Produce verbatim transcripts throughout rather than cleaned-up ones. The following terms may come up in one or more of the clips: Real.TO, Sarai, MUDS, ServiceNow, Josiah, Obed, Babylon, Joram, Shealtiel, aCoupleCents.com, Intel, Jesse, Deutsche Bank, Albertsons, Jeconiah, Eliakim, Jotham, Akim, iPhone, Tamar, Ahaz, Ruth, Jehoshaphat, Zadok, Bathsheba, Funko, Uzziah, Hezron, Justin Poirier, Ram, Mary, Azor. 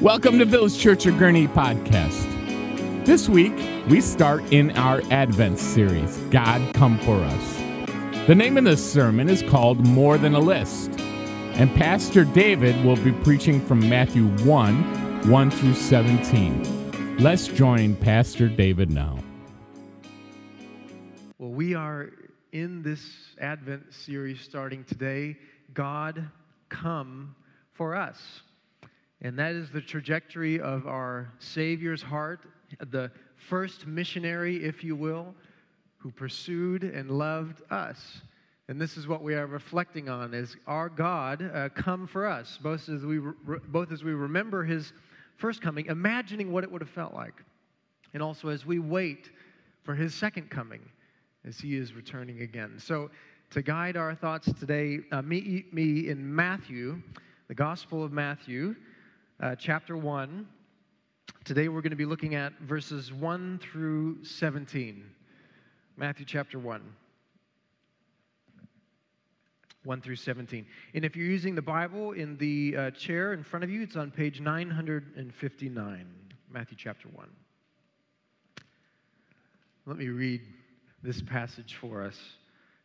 Welcome to Village Church of Gurnee podcast. This week, we start in our Advent series, God Come For Us. The name of this sermon is called More Than a List, and Pastor David will be preaching from Matthew one, one through seventeen. Let's join Pastor David now. Well, we are in this Advent series starting today, God Come For Us. And that is the trajectory of our Savior's heart, the first missionary, if you will, who pursued and loved us. And this is what we are reflecting on, is our God uh, come for us, both as we re- both as we remember his first coming, imagining what it would have felt like, and also as we wait for his second coming, as he is returning again. So to guide our thoughts today, uh, meet me in Matthew, the Gospel of Matthew, Uh, chapter one. Today we're going to be looking at verses one through seventeen. Matthew chapter one, one through seventeen. And if you're using the Bible in the uh, chair in front of you, it's on page nine fifty-nine, Matthew chapter one. Let me read this passage for us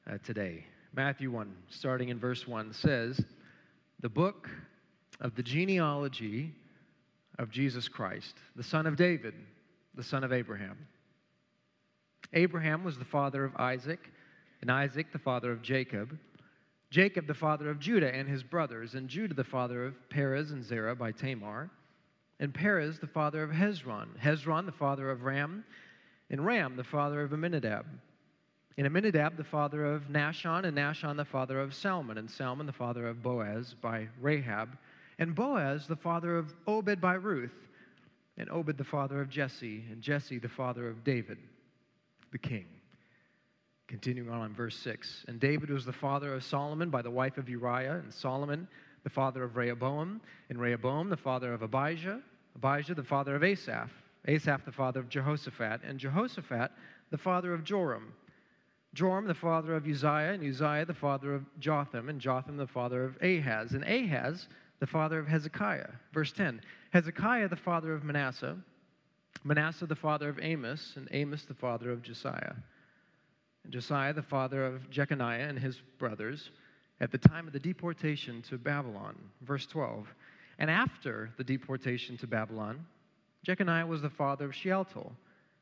uh, today. Matthew one, starting in verse one, says, "The book of the genealogy of Jesus Christ, the son of David, the son of Abraham. Abraham was the father of Isaac, and Isaac the father of Jacob, Jacob the father of Judah and his brothers, and Judah the father of Perez and Zerah by Tamar, and Perez the father of Hezron, Hezron the father of Ram, and Ram the father of Amminadab, and Amminadab the father of Nahshon, and Nahshon the father of Salmon, and Salmon the father of Boaz by Rahab, and Boaz the father of Obed by Ruth, and Obed the father of Jesse, and Jesse the father of David, the king." Continuing on in verse six, "And David was the father of Solomon by the wife of Uriah, and Solomon the father of Rehoboam, and Rehoboam the father of Abijah, Abijah the father of Asaph, Asaph the father of Jehoshaphat, and Jehoshaphat the father of Joram, Joram the father of Uzziah, and Uzziah the father of Jotham, and Jotham the father of Ahaz, and Ahaz the father of Hezekiah." Verse ten, "Hezekiah the father of Manasseh, Manasseh the father of Amos, and Amos the father of Josiah, and Josiah the father of Jeconiah and his brothers at the time of the deportation to Babylon." Verse twelve, "And after the deportation to Babylon, Jeconiah was the father of Shealtiel,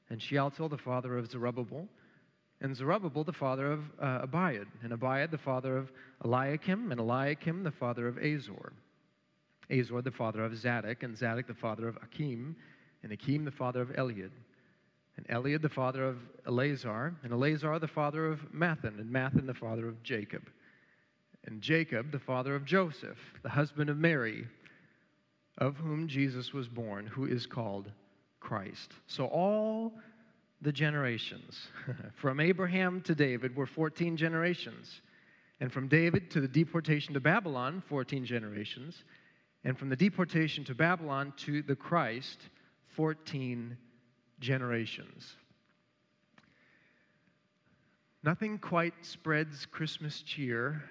and Shealtiel the father of Zerubbabel, and Zerubbabel the father of uh, Abiud, and Abiud the father of Eliakim, and Eliakim the father of Azor, Azor the father of Zadok, and Zadok the father of Akim, and Akim the father of Eliad, and Eliad the father of Eleazar, and Eleazar the father of Mathan, and Mathan the father of Jacob, and Jacob the father of Joseph, the husband of Mary, of whom Jesus was born, who is called Christ." So all the generations from Abraham to David were fourteen generations, and from David to the deportation to Babylon, fourteen generations, and from the deportation to Babylon to the Christ, fourteen generations. Nothing quite spreads Christmas cheer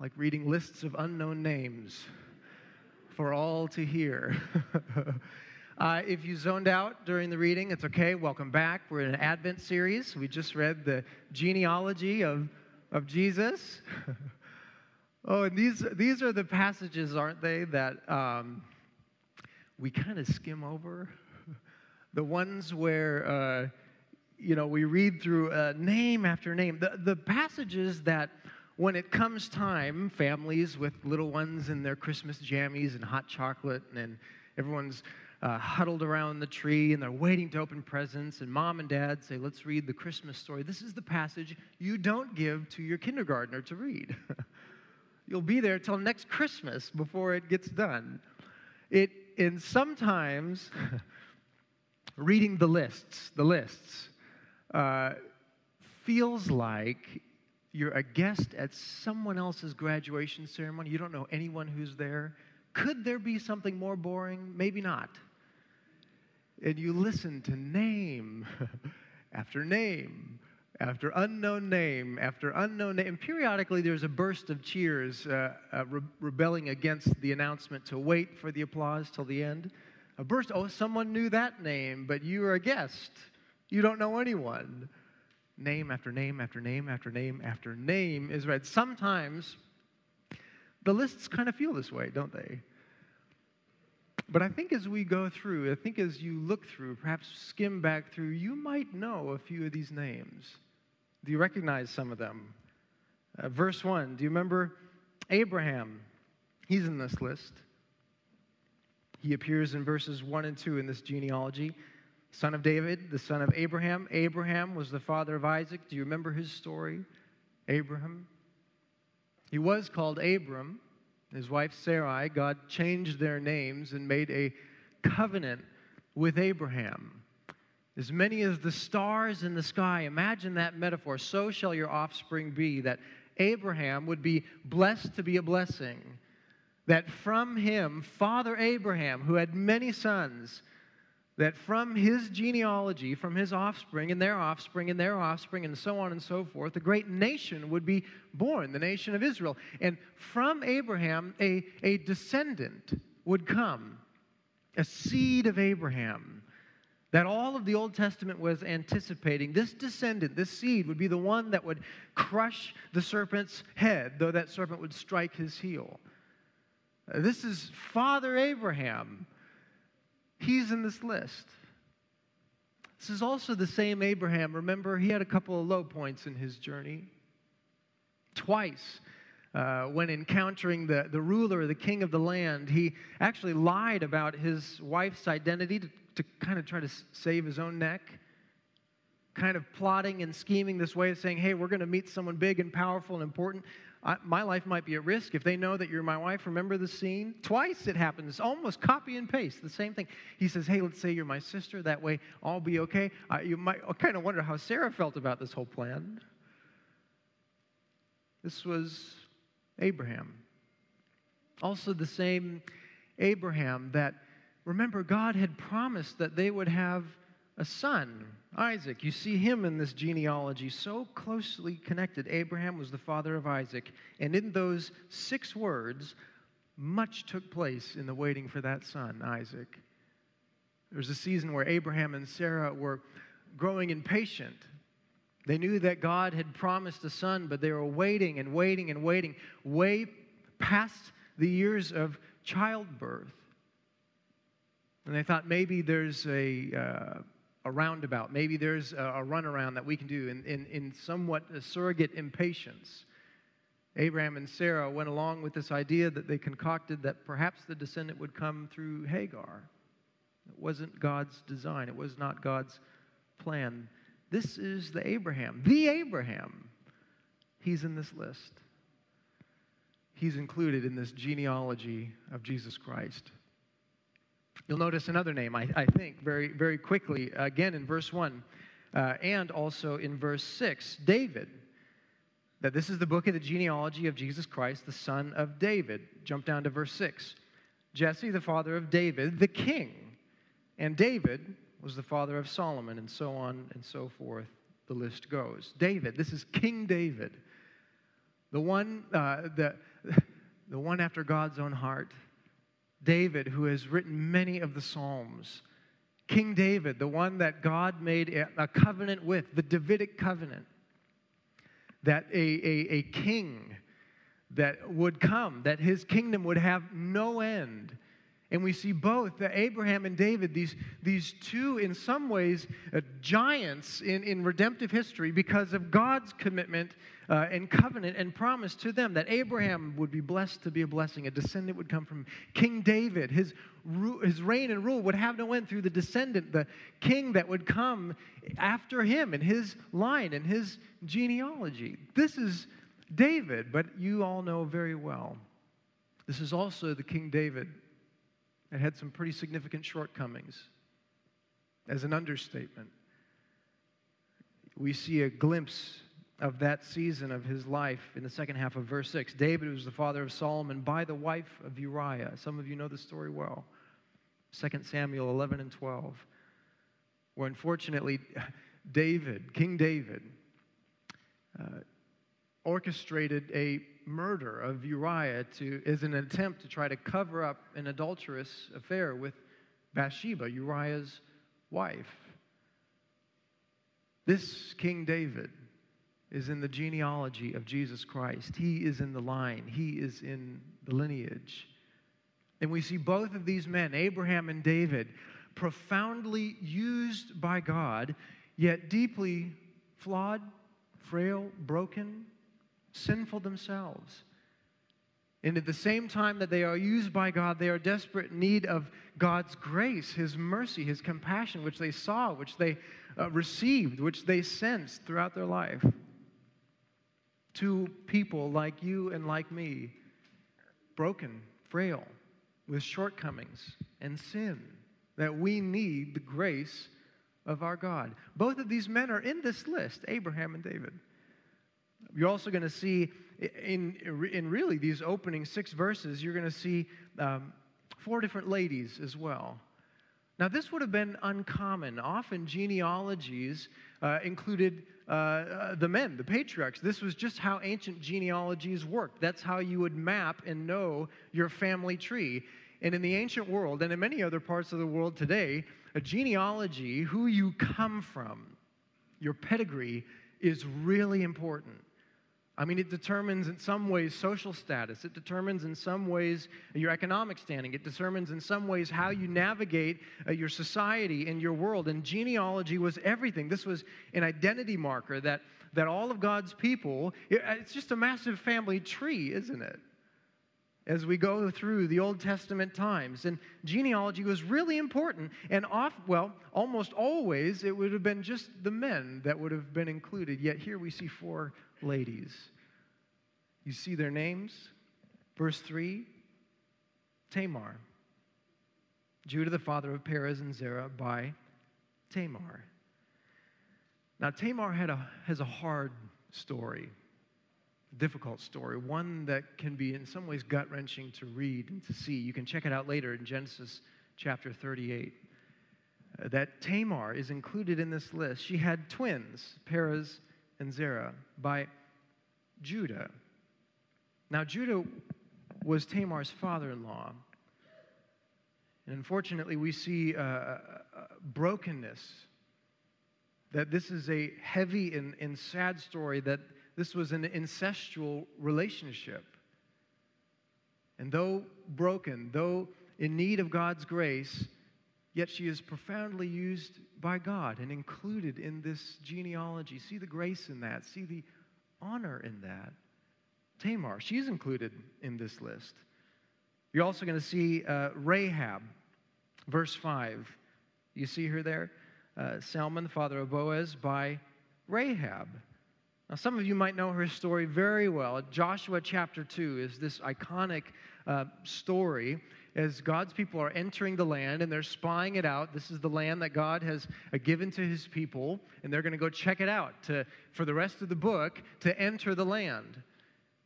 like reading lists of unknown names for all to hear. uh, if you zoned out during the reading, it's okay. Welcome back. We're in an Advent series. We just read the genealogy of, of Jesus. Oh, and these these are the passages, aren't they, that um, we kind of skim over? The ones where, uh, you know, we read through uh, name after name. The, the passages that, when it comes time, families with little ones in their Christmas jammies and hot chocolate, and, and everyone's uh, huddled around the tree, and they're waiting to open presents, and mom and dad say, "Let's read the Christmas story." This is the passage you don't give to your kindergartner to read. You'll be there till next Christmas before it gets done. It and sometimes reading the lists, the lists, uh, feels like you're a guest at someone else's graduation ceremony. You don't know anyone who's there. Could there be something more boring? Maybe not. And you listen to name after name. After unknown name, after unknown name, and periodically there's a burst of cheers uh, uh, re- rebelling against the announcement to wait for the applause till the end. A birth, oh, someone knew that name, but you are a guest. You don't know anyone. Name after name after name after name after name is read. Sometimes the lists kind of feel this way, don't they? But I think as we go through, I think as you look through, perhaps skim back through, you might know a few of these names. Do you recognize some of them? Uh, verse one, do you remember Abraham? He's in this list. He appears in verses one and two in this genealogy. Son of David, the son of Abraham. Abraham was the father of Isaac. Do you remember his story? Abraham. He was called Abram. His wife Sarai, God changed their names and made a covenant with Abraham. As many as the stars in the sky, imagine that metaphor, so shall your offspring be, that Abraham would be blessed to be a blessing. That from him, Father Abraham, who had many sons, that from his genealogy, from his offspring and their offspring and their offspring and so on and so forth, a great nation would be born, the nation of Israel. And from Abraham, a, a descendant would come, a seed of Abraham, that all of the Old Testament was anticipating. This descendant, this seed, would be the one that would crush the serpent's head, though that serpent would strike his heel. This is Father Abraham. He's in this list. This is also the same Abraham. Remember, he had a couple of low points in his journey. Twice, uh, when encountering the, the ruler, the king of the land, he actually lied about his wife's identity to, to kind of try to save his own neck, kind of plotting and scheming this way of saying, hey, we're going to meet someone big and powerful and important. I, my life might be at risk. If they know that you're my wife, remember the scene? Twice it happens, almost copy and paste, the same thing. He says, hey, let's say you're my sister. That way I'll be okay. I, you might I kind of wonder how Sarah felt about this whole plan. This was Abraham. Also the same Abraham that, remember, God had promised that they would have a son, Isaac. You see him in this genealogy, so closely connected. Abraham was the father of Isaac. And in those six words, much took place in the waiting for that son, Isaac. There was a season where Abraham and Sarah were growing impatient. They knew that God had promised a son, but they were waiting and waiting and waiting, way past the years of childbirth. And they thought, maybe there's a... Uh, a roundabout, maybe there's a runaround that we can do in, in, in somewhat surrogate impatience. Abraham and Sarah went along with this idea that they concocted that perhaps the descendant would come through Hagar. It wasn't God's design. It was not God's plan. This is the Abraham, the Abraham. He's in this list. He's included in this genealogy of Jesus Christ. You'll notice another name, I, I think, very very quickly, again in verse one, uh, and also in verse six, David. That this is the book of the genealogy of Jesus Christ, the son of David. Jump down to verse six. Jesse, the father of David, the king. And David was the father of Solomon, and so on and so forth. The list goes. David, this is King David. The one, uh, the, the one after God's own heart. David, who has written many of the Psalms. King David, the one that God made a covenant with, the Davidic covenant, that a, a, a king that would come, that his kingdom would have no end. And we see both Abraham and David, these, these two, in some ways, uh, giants in, in redemptive history because of God's commitment uh, and covenant and promise to them that Abraham would be blessed to be a blessing. A descendant would come from King David. His, his reign and rule would have no end through the descendant, the king that would come after him and his line and his genealogy. This is David, but you all know very well. This is also the King David. It had some pretty significant shortcomings. As an understatement, we see a glimpse of that season of his life in the second half of verse six. David was the father of Solomon by the wife of Uriah. Some of you know the story well. Second Samuel eleven and twelve, where unfortunately David, King David, uh, orchestrated a murder of Uriah to, is an attempt to try to cover up an adulterous affair with Bathsheba, Uriah's wife. This King David is in the genealogy of Jesus Christ. He is in the line. He is in the lineage. And we see both of these men, Abraham and David, profoundly used by God, yet deeply flawed, frail, broken, sinful themselves. And at the same time that they are used by God, they are desperate in need of God's grace, His mercy, His compassion, which they saw, which they uh, received, which they sensed throughout their life. Two people like you and like me, broken, frail, with shortcomings and sin, that we need the grace of our God. Both of these men are in this list, Abraham and David. You're also going to see in in really these opening six verses, you're going to see um, four different ladies as well. Now, this would have been uncommon. Often genealogies uh, included uh, uh, the men, the patriarchs. This was just how ancient genealogies worked. That's how you would map and know your family tree. And in the ancient world, and in many other parts of the world today, a genealogy, who you come from, your pedigree, is really important. I mean, it determines in some ways social status. It determines in some ways your economic standing. It determines in some ways how you navigate uh, your society and your world. And genealogy was everything. This was an identity marker that, that all of God's people, it, it's just a massive family tree, isn't it? As we go through the Old Testament times. And genealogy was really important. And off, well, almost always it would have been just the men that would have been included. Yet here we see four ladies. You see their names. Verse three, Tamar. Judah, the father of Perez and Zerah, by Tamar. Now Tamar had a, has a hard story. Difficult story, one that can be in some ways gut-wrenching to read and to see. You can check it out later in Genesis chapter thirty-eight. Uh, that Tamar is included in this list. She had twins, Perez and Zerah, by Judah. Now, Judah was Tamar's father-in-law. And unfortunately, we see uh, uh, brokenness, that this is a heavy and, and sad story, that this was an incestual relationship. And though broken, though in need of God's grace, yet she is profoundly used by God and included in this genealogy. See the grace in that. See the honor in that. Tamar, she's included in this list. You're also going to see uh, Rahab, verse five. You see her there? Uh, Salmon, the father of Boaz, by Rahab. Now, some of you might know her story very well. Joshua chapter two is this iconic uh, story as God's people are entering the land and they're spying it out. This is the land that God has uh, given to His people, and they're going to go check it out to, for the rest of the book to enter the land.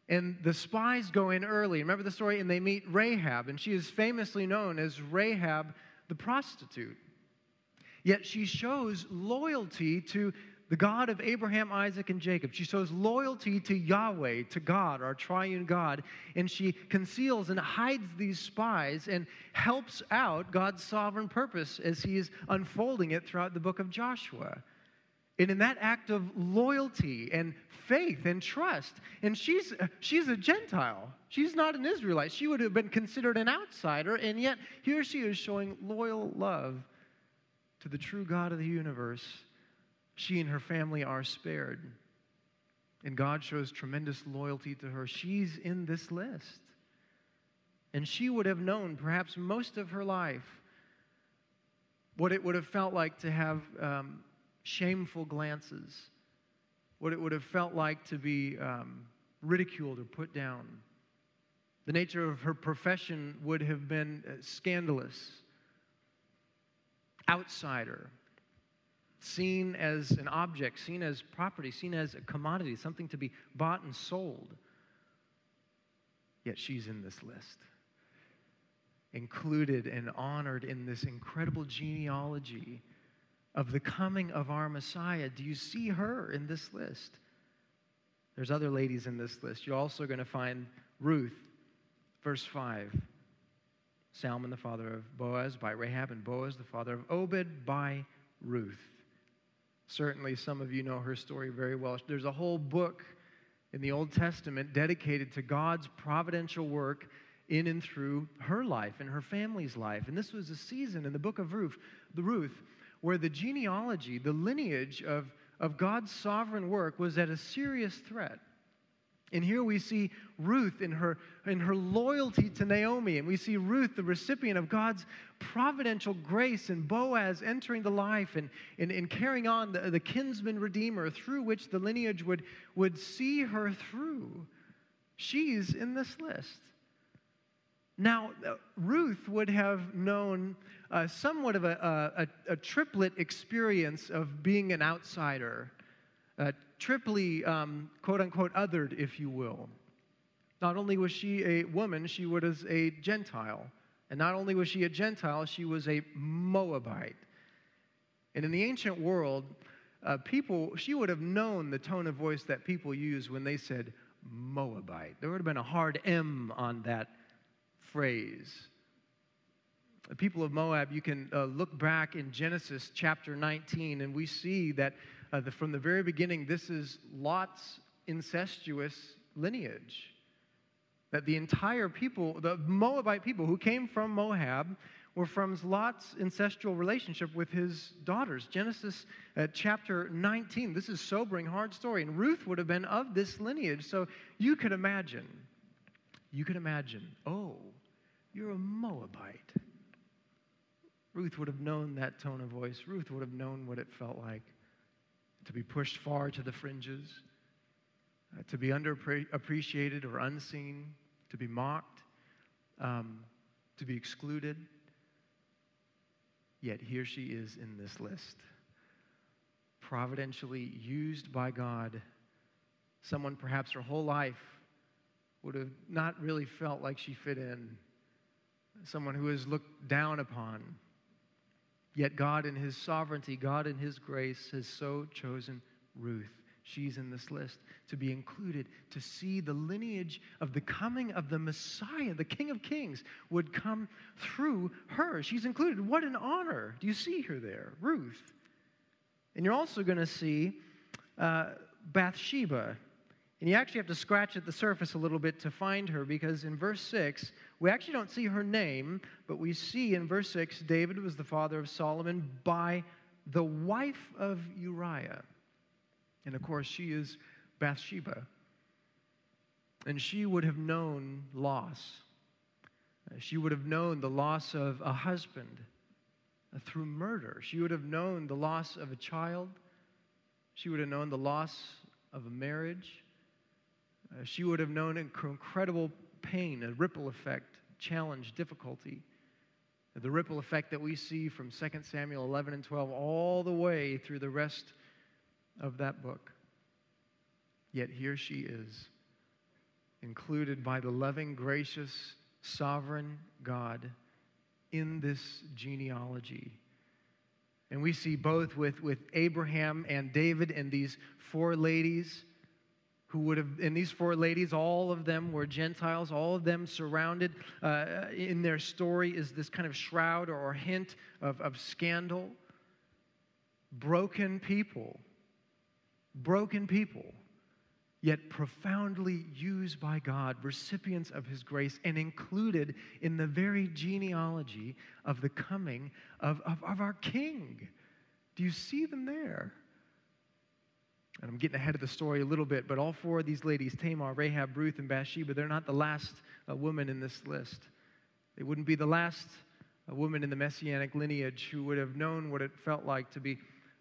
And the spies go in early. Remember the story? And they meet Rahab, and she is famously known as Rahab the prostitute. Yet she shows loyalty to the God of Abraham, Isaac, and Jacob. She shows loyalty to Yahweh, to God, our triune God, and she conceals and hides these spies and helps out God's sovereign purpose as He is unfolding it throughout the book of Joshua. And in that act of loyalty and faith and trust, and she's she's a Gentile. She's not an Israelite. She would have been considered an outsider, and yet here she is showing loyal love to the true God of the universe. She and her family are spared. And God shows tremendous loyalty to her. She's in this list. And she would have known, perhaps most of her life, what it would have felt like to have um, shameful glances, what it would have felt like to be um, ridiculed or put down. The nature of her profession would have been scandalous, outsider, seen as an object, seen as property, seen as a commodity, something to be bought and sold. Yet she's in this list, included and honored in this incredible genealogy of the coming of our Messiah. Do you see her in this list? There's other ladies in this list. You're also going to find Ruth, verse five. Salmon, the father of Boaz, by Rahab, and Boaz, the father of Obed, by Ruth. Certainly, some of you know her story very well. There's a whole book in the Old Testament dedicated to God's providential work in and through her life and her family's life. And this was a season in the book of Ruth, the Ruth, where the genealogy, the lineage of, of God's sovereign work was at a serious threat. And here we see Ruth in her, in her loyalty to Naomi, and we see Ruth, the recipient of God's providential grace, and Boaz entering the life and, and, and carrying on the, the kinsman redeemer through which the lineage would, would see her through. She's in this list. Now, Ruth would have known uh, somewhat of a, a, a triplet experience of being an outsider, Uh, triply, um, quote-unquote, othered, if you will. Not only was she a woman, she was a Gentile. And not only was she a Gentile, she was a Moabite. And in the ancient world, uh, people, she would have known the tone of voice that people used when they said Moabite. There would have been a hard M on that phrase. The people of Moab, you can uh, look back in Genesis chapter nineteen, and we see that Uh, the, from the very beginning, this is Lot's incestuous lineage. That the entire people, the Moabite people who came from Moab, were from Lot's incestual relationship with his daughters. Genesis uh, chapter nineteen. This is a sobering, hard story. And Ruth would have been of this lineage. So you could imagine, you could imagine, oh, you're a Moabite. Ruth would have known that tone of voice. Ruth would have known what it felt like to be pushed far to the fringes, uh, to be underappreciated or unseen, to be mocked, um, to be excluded. Yet here she is in this list, providentially used by God. Someone perhaps her whole life would have not really felt like she fit in, someone who is looked down upon. Yet God in his sovereignty, God in his grace, has so chosen Ruth. She's in this list to be included, to see the lineage of the coming of the Messiah, the King of Kings, would come through her. She's included. What an honor. Do you see her there? Ruth. And you're also going to see uh, Bathsheba. And you actually have to scratch at the surface a little bit to find her, because in verse six, we actually don't see her name, but we see in verse six, David was the father of Solomon by the wife of Uriah. And of course, she is Bathsheba. And she would have known loss. She would have known the loss of a husband through murder. She would have known the loss of a child. She would have known the loss of a marriage. Uh, she would have known incredible pain, a ripple effect, challenge, difficulty. The ripple effect that we see from Second Samuel eleven and twelve all the way through the rest of that book. Yet here she is, included by the loving, gracious, sovereign God in this genealogy. And we see both with, with Abraham and David and these four ladies who would have, and these four ladies, all of them were Gentiles, all of them surrounded uh, in their story is this kind of shroud or hint of, of scandal. Broken people, broken people, yet profoundly used by God, recipients of his grace, and included in the very genealogy of the coming of, of, of our King. Do you see them there? And I'm getting ahead of the story a little bit, but all four of these ladies, Tamar, Rahab, Ruth, and Bathsheba, they're not the last uh, woman in this list. They wouldn't be the last uh, woman in the Messianic lineage who would have known what it felt like to be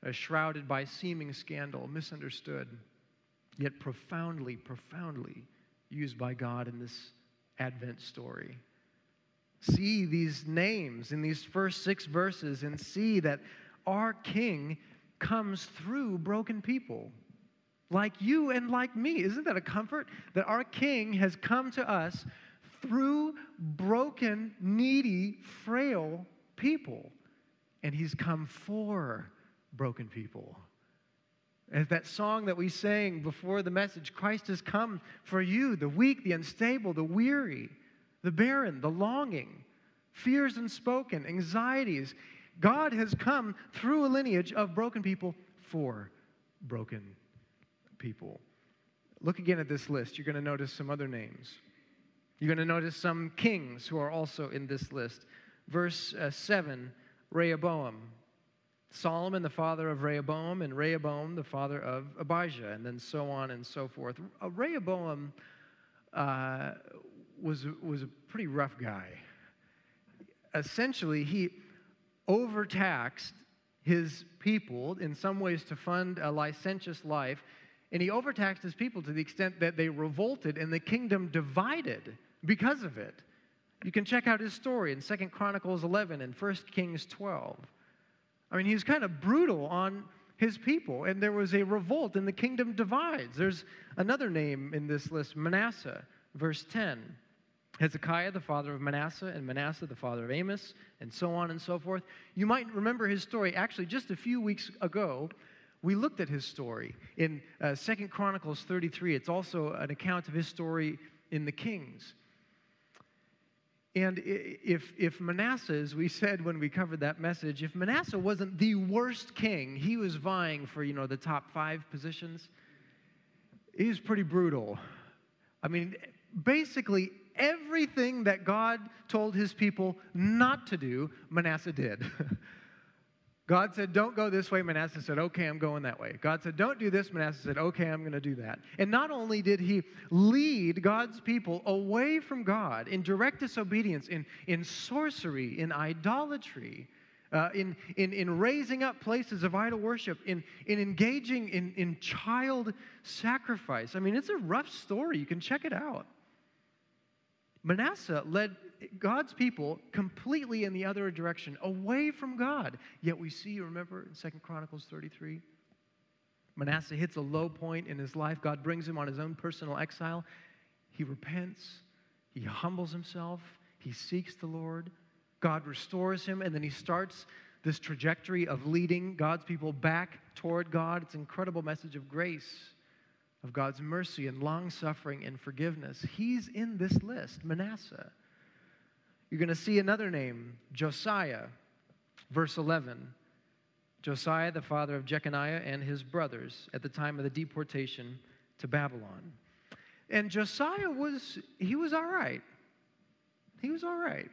uh, shrouded by seeming scandal, misunderstood, yet profoundly, profoundly used by God in this Advent story. See these names in these first six verses and see that our King comes through broken people, like you and like me. Isn't that a comfort? That our King has come to us through broken, needy, frail people. And he's come for broken people. As that song that we sang before the message, Christ has come for you, the weak, the unstable, the weary, the barren, the longing fears unspoken, anxieties. God has come through a lineage of broken people for broken people. Look again at this list. You're going to notice some other names. You're going to notice some kings who are also in this list. Verse uh, seven, Rehoboam. Solomon, the father of Rehoboam, and Rehoboam, the father of Abijah, and then so on and so forth. Uh, Rehoboam uh, was, was a pretty rough guy. Essentially, he overtaxed his people in some ways to fund a licentious life, and he overtaxed his people to the extent that they revolted and the kingdom divided because of it. You can check out his story in Second Chronicles eleven and First Kings twelve. I mean, he's kind of brutal on his people, and there was a revolt, and the kingdom divides. There's another name in this list, Manasseh, verse ten. Hezekiah, the father of Manasseh, and Manasseh, the father of Amos, and so on and so forth. You might remember his story. Actually, just a few weeks ago, we looked at his story in uh, Second Chronicles thirty-three. It's also an account of his story in the Kings. And if if Manasseh, as we said when we covered that message, if Manasseh wasn't the worst king, he was vying for, you know, the top five positions. He was pretty brutal. I mean, basically everything that God told his people not to do, Manasseh did. God said, don't go this way. Manasseh said, okay, I'm going that way. God said, don't do this. Manasseh said, okay, I'm going to do that. And not only did he lead God's people away from God in direct disobedience, in, in sorcery, in idolatry, uh, in, in, in raising up places of idol worship, in, in engaging in, in child sacrifice. I mean, it's a rough story. You can check it out. Manasseh led God's people completely in the other direction, away from God. Yet we see, remember, in Second Chronicles thirty-three, Manasseh hits a low point in his life. God brings him on his own personal exile. He repents. He humbles himself. He seeks the Lord. God restores him, and then he starts this trajectory of leading God's people back toward God. It's an incredible message of grace, of God's mercy and long-suffering and forgiveness. He's in this list, Manasseh. You're going to see another name, Josiah, verse eleven. Josiah, the father of Jeconiah and his brothers at the time of the deportation to Babylon. And Josiah was, he was all right. He was all right.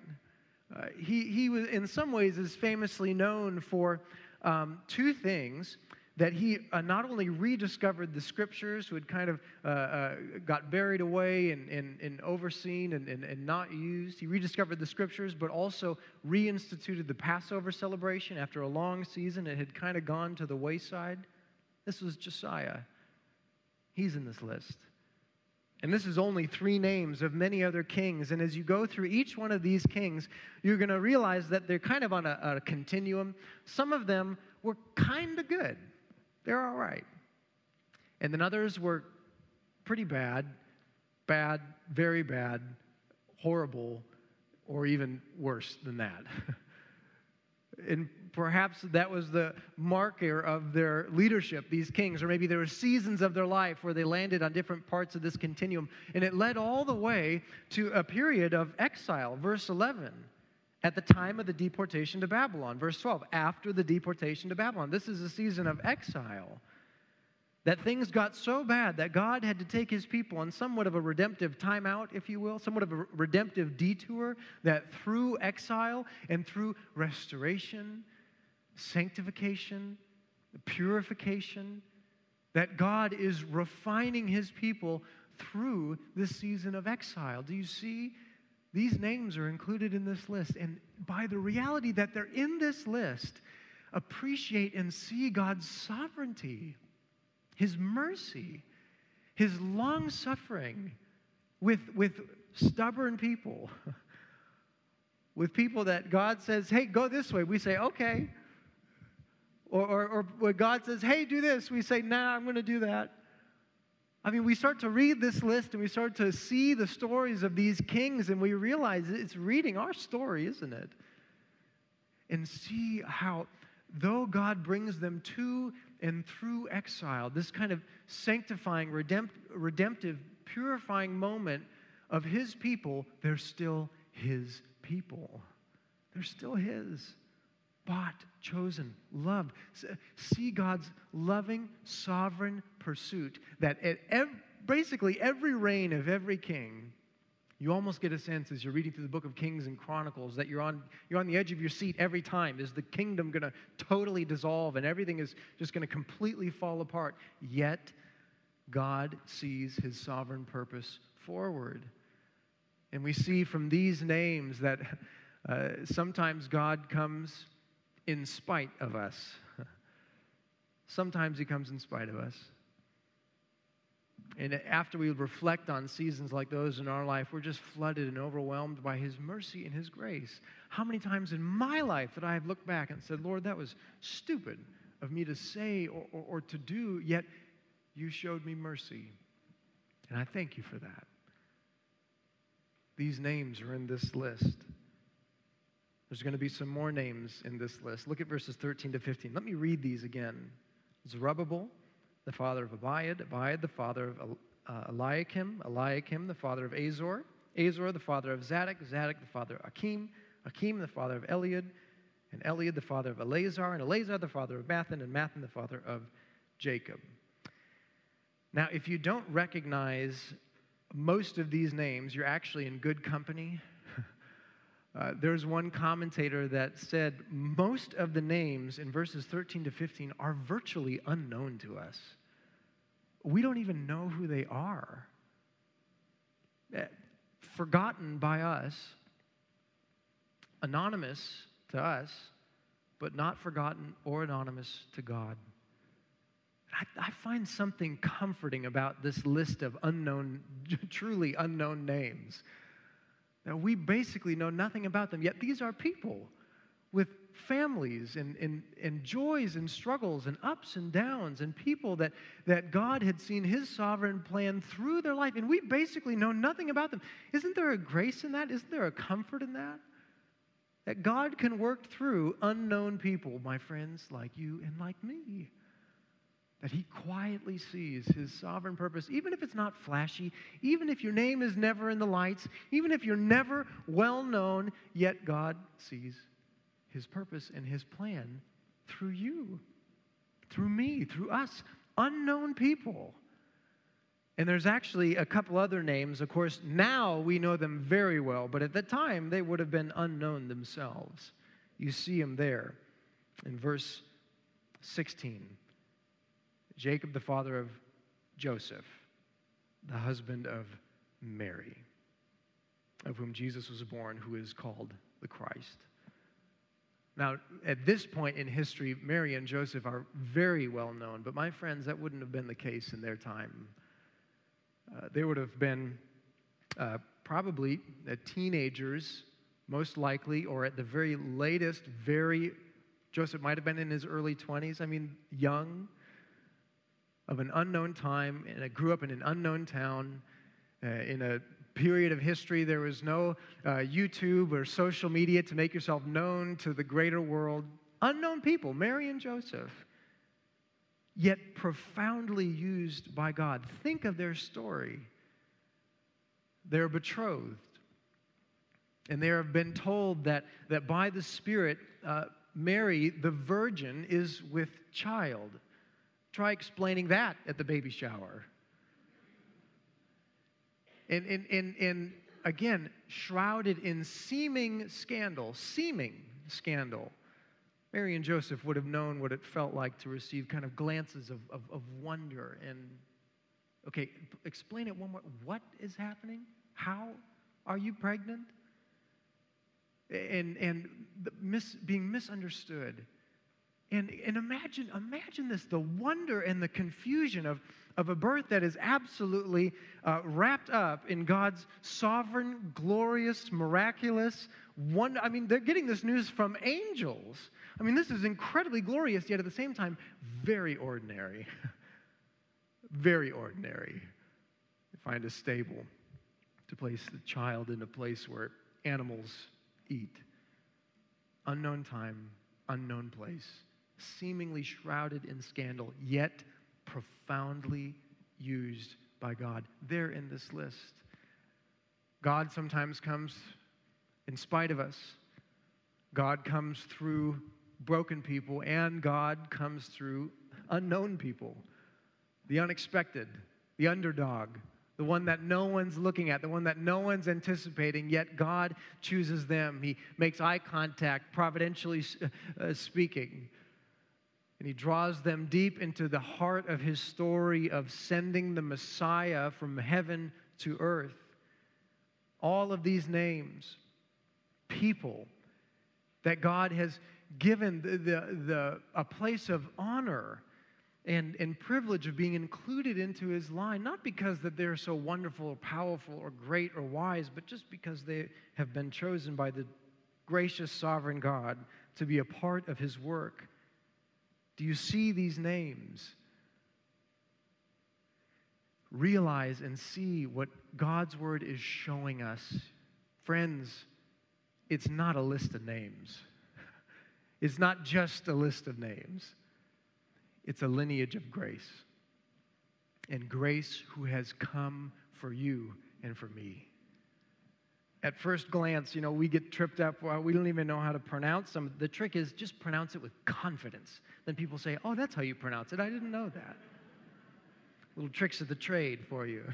Uh, he, he was, in some ways, is famously known for um, two things. That he uh, not only rediscovered the scriptures, who had kind of uh, uh, got buried away and, and, and overseen and, and, and not used. He rediscovered the scriptures, but also reinstituted the Passover celebration after a long season. It had kind of gone to the wayside. This was Josiah. He's in this list. And this is only three names of many other kings. And as you go through each one of these kings, you're going to realize that they're kind of on a, a continuum. Some of them were kind of good. They're all right. And then others were pretty bad, bad, very bad, horrible, or even worse than that. And perhaps that was the marker of their leadership, these kings, or maybe there were seasons of their life where they landed on different parts of this continuum. And it led all the way to a period of exile, verse eleven. At the time of the deportation to Babylon. Verse twelve, after the deportation to Babylon. This is a season of exile. That things got so bad that God had to take his people on somewhat of a redemptive timeout, if you will, somewhat of a redemptive detour, that through exile and through restoration, sanctification, purification, that God is refining his people through this season of exile. Do you see? These names are included in this list, and by the reality that they're in this list, appreciate and see God's sovereignty, his mercy, his long-suffering with, with stubborn people, with people that God says, hey, go this way. We say, okay. Or, or, or when God says, hey, do this, we say, nah, I'm going to do that. I mean, we start to read this list and we start to see the stories of these kings and we realize it's reading our story, isn't it? And see how, though God brings them to and through exile, this kind of sanctifying, redemptive, purifying moment of his people, they're still his people. They're still his. Bought, chosen, loved. See God's loving, sovereign pursuit that at every, basically every reign of every king, you almost get a sense as you're reading through the book of Kings and Chronicles that you're on you're on the edge of your seat every time. Is the kingdom going to totally dissolve and everything is just going to completely fall apart? Yet, God sees his sovereign purpose forward. And we see from these names that uh, sometimes God comes in spite of us. Sometimes he comes in spite of us. And after we reflect on seasons like those in our life, we're just flooded and overwhelmed by his mercy and his grace. How many times in my life that I have looked back and said, Lord, that was stupid of me to say or, or, or to do, yet you showed me mercy. And I thank you for that. These names are in this list. There's going to be some more names in this list. Look at verses thirteen to fifteen. Let me read these again. Zerubbabel, the father of Abiud, Abiud, the father of uh, Eliakim, Eliakim, the father of Azor, Azor, the father of Zadok, Zadok, the father of Akim, Akim, the father of Eliud, and Eliud, the father of Eleazar, and Eleazar, the father of Mathan, and Mathan, the father of Jacob. Now, if you don't recognize most of these names, you're actually in good company. uh, there's one commentator that said most of the names in verses thirteen to fifteen are virtually unknown to us. We don't even know who they are. Forgotten by us, anonymous to us, but not forgotten or anonymous to God. I find something comforting about this list of unknown, truly unknown names. Now, we basically know nothing about them, yet these are people with families and, and, and joys and struggles and ups and downs and people that, that God had seen his sovereign plan through their life, and we basically know nothing about them. Isn't there a grace in that? Isn't there a comfort in that? That God can work through unknown people, my friends, like you and like me. That he quietly sees his sovereign purpose, even if it's not flashy, even if your name is never in the lights, even if you're never well known, yet God sees his purpose and his plan through you, through me, through us, unknown people. And there's actually a couple other names. Of course, now we know them very well, but at the time, they would have been unknown themselves. You see them there in verse sixteen. Jacob, the father of Joseph, the husband of Mary, of whom Jesus was born, who is called the Christ. Now, at this point in history, Mary and Joseph are very well known, but my friends, that wouldn't have been the case in their time. Uh, they would have been uh, probably uh, teenagers, most likely, or at the very latest, very, Joseph might have been in his early twenties, I mean, young, of an unknown time, and I grew up in an unknown town. Uh, in a period of history, there was no uh, YouTube or social media to make yourself known to the greater world. Unknown people, Mary and Joseph, yet profoundly used by God. Think of their story. They're betrothed, and they have been told that, that by the Spirit, uh, Mary, the virgin, is with child. Try explaining that at the baby shower. And, and, and, and again, shrouded in seeming scandal, seeming scandal. Mary and Joseph would have known what it felt like to receive kind of glances of, of, of wonder. And, okay, explain it one more. What is happening? How are you pregnant? And, and the mis, being misunderstood. And, and imagine imagine this, the wonder and the confusion of, of a birth that is absolutely uh, wrapped up in God's sovereign, glorious, miraculous wonder. I mean, they're getting this news from angels. I mean, this is incredibly glorious, yet at the same time, very ordinary. Very ordinary. They find a stable to place the child in, a place where animals eat. Unknown time, unknown place. Seemingly shrouded in scandal, yet profoundly used by God. They're in this list. God sometimes comes in spite of us. God comes through broken people, and God comes through unknown people, the unexpected, the underdog, the one that no one's looking at, the one that no one's anticipating, yet God chooses them. He makes eye contact, providentially uh, speaking, and he draws them deep into the heart of his story of sending the Messiah from heaven to earth. All of these names, people that God has given the, the, the a place of honor and, and privilege of being included into his line, not because that they're so wonderful or powerful or great or wise, but just because they have been chosen by the gracious sovereign God to be a part of his work. Do you see these names? Realize and see what God's word is showing us. Friends, it's not a list of names. It's not just a list of names. It's a lineage of grace. And grace who has come for you and for me. At first glance, you know, we get tripped up. Well, we don't even know how to pronounce them. The trick is just pronounce it with confidence. Then people say, oh, that's how you pronounce it. I didn't know that. Little tricks of the trade for you.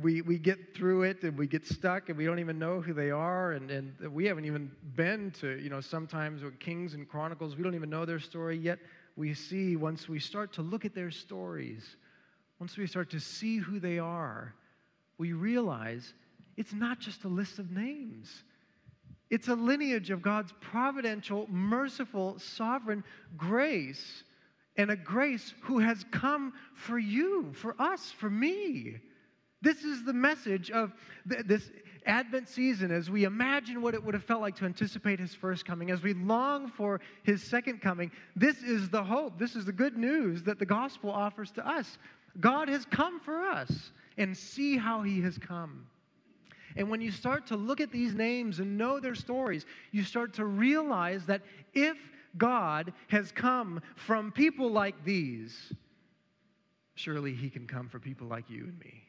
we we get through it and we get stuck and we don't even know who they are. And, and we haven't even been to, you know, sometimes with Kings and Chronicles, we don't even know their story. Yet we see once we start to look at their stories, once we start to see who they are, we realize it's not just a list of names. It's a lineage of God's providential, merciful, sovereign grace, and a grace who has come for you, for us, for me. This is the message of th- this Advent season as we imagine what it would have felt like to anticipate his first coming, as we long for his second coming. This is the hope. This is the good news that the gospel offers to us. God has come for us. And see how he has come. And when you start to look at these names and know their stories, you start to realize that if God has come from people like these, surely he can come for people like you and me.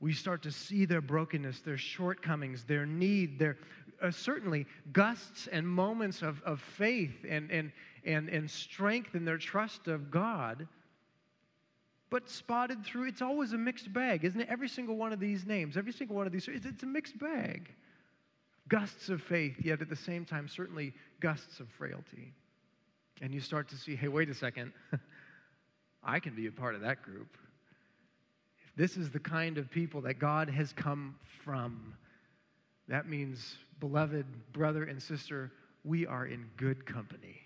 We start to see their brokenness, their shortcomings, their need, their uh, certainly gusts and moments of, of faith and, and, and, and strength in their trust of God. But spotted through, it's always a mixed bag, isn't it? Every single one of these names, every single one of these, it's, it's a mixed bag. Gusts of faith, yet at the same time, certainly gusts of frailty. And you start to see, hey, wait a second, I can be a part of that group. If this is the kind of people that God has come from, that means, beloved brother and sister, we are in good company.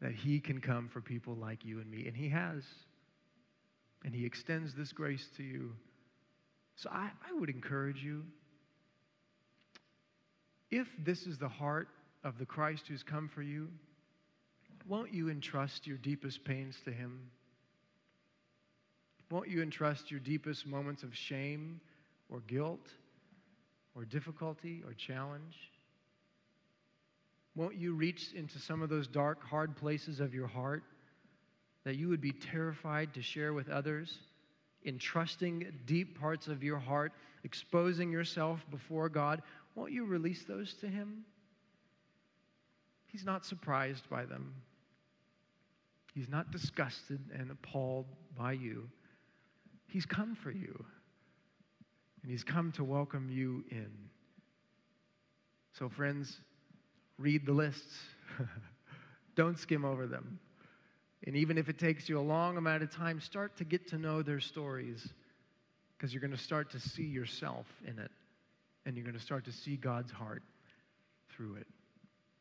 That he can come for people like you and me, and he has. And he extends this grace to you. So I, I would encourage you, if this is the heart of the Christ who's come for you, won't you entrust your deepest pains to him? Won't you entrust your deepest moments of shame or guilt or difficulty or challenge? Won't you reach into some of those dark, hard places of your heart that you would be terrified to share with others, entrusting deep parts of your heart, exposing yourself before God? Won't you release those to him? He's not surprised by them. He's not disgusted and appalled by you. He's come for you, and he's come to welcome you in. So, friends, read the lists. Don't skim over them. And even if it takes you a long amount of time, start to get to know their stories, because you're going to start to see yourself in it, and you're going to start to see God's heart through it.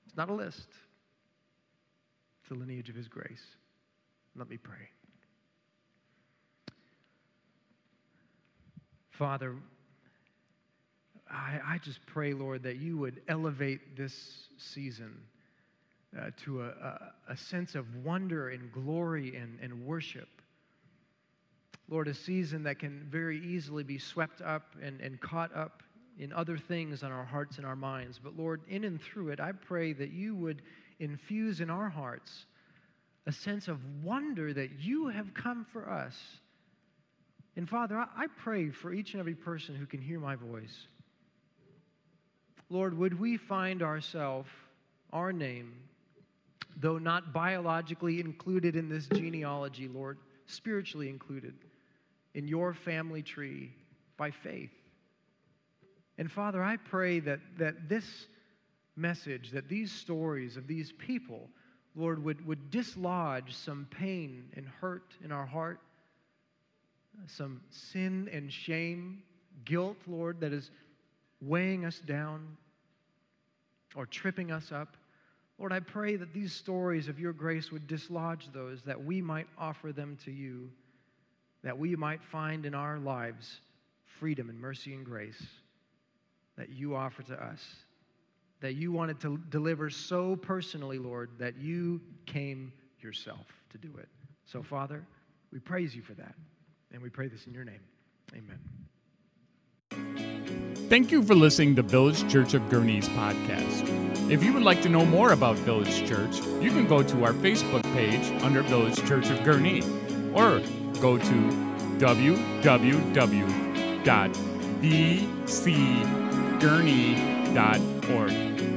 It's not a list. It's a lineage of his grace. Let me pray. Father, I, I just pray, Lord, that you would elevate this season Uh, to a, a, a sense of wonder and glory and, and worship. Lord, a season that can very easily be swept up and, and caught up in other things on our hearts and our minds. But Lord, in and through it, I pray that you would infuse in our hearts a sense of wonder that you have come for us. And Father, I, I pray for each and every person who can hear my voice, Lord, would we find ourselves, our name, though not biologically included in this genealogy, Lord, spiritually included in your family tree by faith. And Father, I pray that, that this message, that these stories of these people, Lord, would, would dislodge some pain and hurt in our heart, some sin and shame, guilt, Lord, that is weighing us down or tripping us up. Lord, I pray that these stories of your grace would dislodge those, that we might offer them to you, that we might find in our lives freedom and mercy and grace that you offer to us, that you wanted to deliver so personally, Lord, that you came yourself to do it. So, Father, we praise you for that, and we pray this in your name. Amen. Thank you for listening to Village Church of Gurney's podcast. If you would like to know more about Village Church, you can go to our Facebook page under Village Church of Gurney, or go to w w w dot v c gurney dot org.